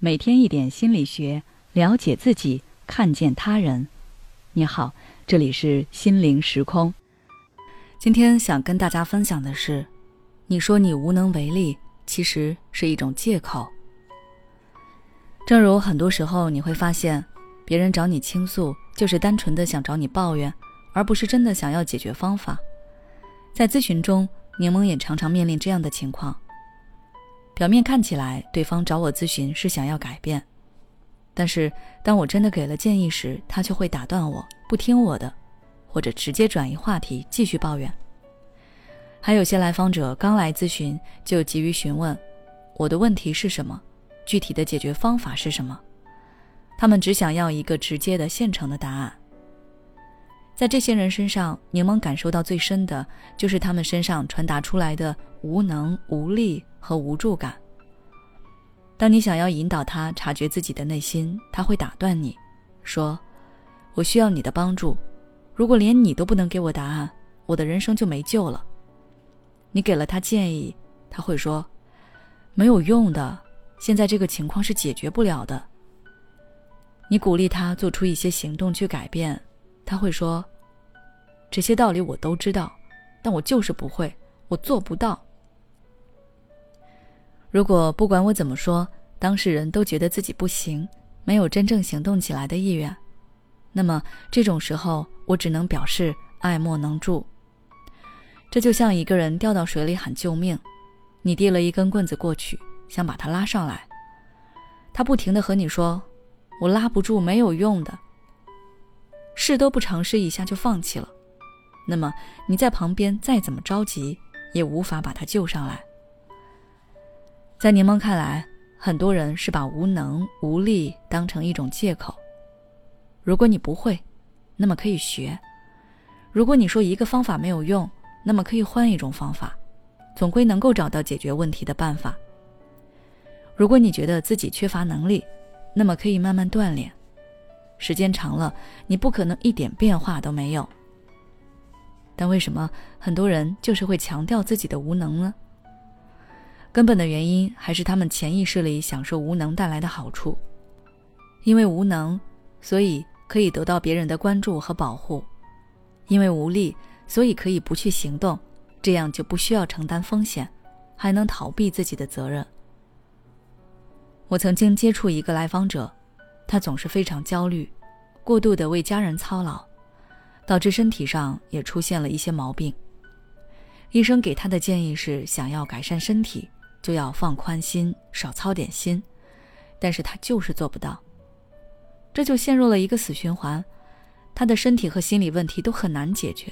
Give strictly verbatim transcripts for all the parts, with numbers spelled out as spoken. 每天一点心理学，了解自己，看见他人。你好，这里是心灵时空。今天想跟大家分享的是，你说你无能为力，其实是一种借口。正如很多时候你会发现，别人找你倾诉，就是单纯的想找你抱怨，而不是真的想要解决方法。在咨询中，柠檬也常常面临这样的情况。表面看起来，对方找我咨询是想要改变，但是当我真的给了建议时，他却会打断我，不听我的，或者直接转移话题，继续抱怨。还有些来访者刚来咨询，就急于询问，我的问题是什么？具体的解决方法是什么？他们只想要一个直接的、现成的答案。在这些人身上，柠檬感受到最深的，就是他们身上传达出来的无能、无力和无助感。当你想要引导他察觉自己的内心，他会打断你，说：“我需要你的帮助，如果连你都不能给我答案，我的人生就没救了。”你给了他建议，他会说：“没有用的，现在这个情况是解决不了的。”你鼓励他做出一些行动去改变，他会说：“这些道理我都知道，但我就是不会，我做不到。”如果不管我怎么说，当事人都觉得自己不行，没有真正行动起来的意愿，那么这种时候，我只能表示爱莫能助。这就像一个人掉到水里喊救命，你递了一根棍子过去，想把他拉上来，他不停地和你说：“我拉不住，没有用的。”试都不尝试一下就放弃了，那么你在旁边再怎么着急，也无法把他救上来。在柠檬看来，很多人是把无能、无力当成一种借口。如果你不会，那么可以学；如果你说一个方法没有用，那么可以换一种方法，总归能够找到解决问题的办法。如果你觉得自己缺乏能力，那么可以慢慢锻炼。时间长了，你不可能一点变化都没有。但为什么很多人就是会强调自己的无能呢？根本的原因还是他们潜意识里享受无能带来的好处。因为无能，所以可以得到别人的关注和保护；因为无力，所以可以不去行动，这样就不需要承担风险，还能逃避自己的责任。我曾经接触一个来访者，他总是非常焦虑，过度地为家人操劳，导致身体上也出现了一些毛病。医生给他的建议是，想要改善身体，就要放宽心，少操点心，但是他就是做不到。这就陷入了一个死循环，他的身体和心理问题都很难解决。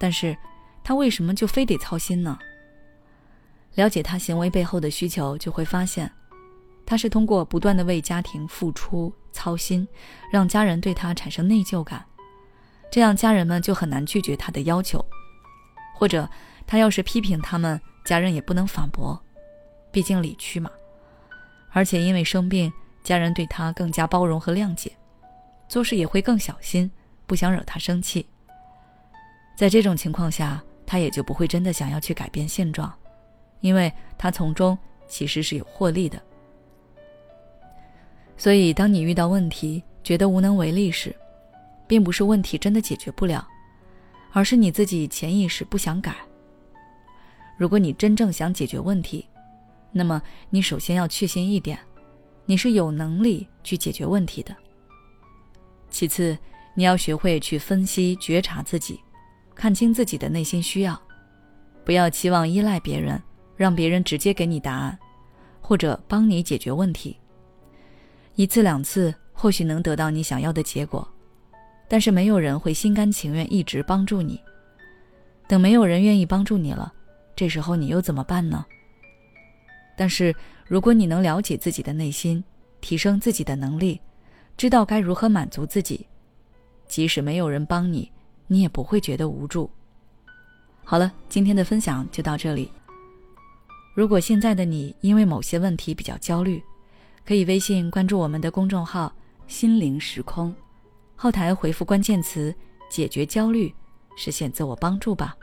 但是他为什么就非得操心呢？了解他行为背后的需求，就会发现他是通过不断地为家庭付出、操心，让家人对他产生内疚感，这样家人们就很难拒绝他的要求，或者他要是批评他们，家人也不能反驳，毕竟理屈嘛。而且因为生病，家人对他更加包容和谅解，做事也会更小心，不想惹他生气。在这种情况下，他也就不会真的想要去改变现状，因为他从中其实是有获利的。所以当你遇到问题觉得无能为力时，并不是问题真的解决不了，而是你自己潜意识不想改。如果你真正想解决问题，那么你首先要确信一点，你是有能力去解决问题的。其次，你要学会去分析觉察自己，看清自己的内心需要，不要期望依赖别人，让别人直接给你答案，或者帮你解决问题。一次两次或许能得到你想要的结果，但是没有人会心甘情愿一直帮助你。等没有人愿意帮助你了，这时候你又怎么办呢？但是如果你能了解自己的内心，提升自己的能力，知道该如何满足自己，即使没有人帮你，你也不会觉得无助。好了，今天的分享就到这里。如果现在的你因为某些问题比较焦虑，可以微信关注我们的公众号心灵时空，后台回复关键词解决焦虑，实现自我帮助吧。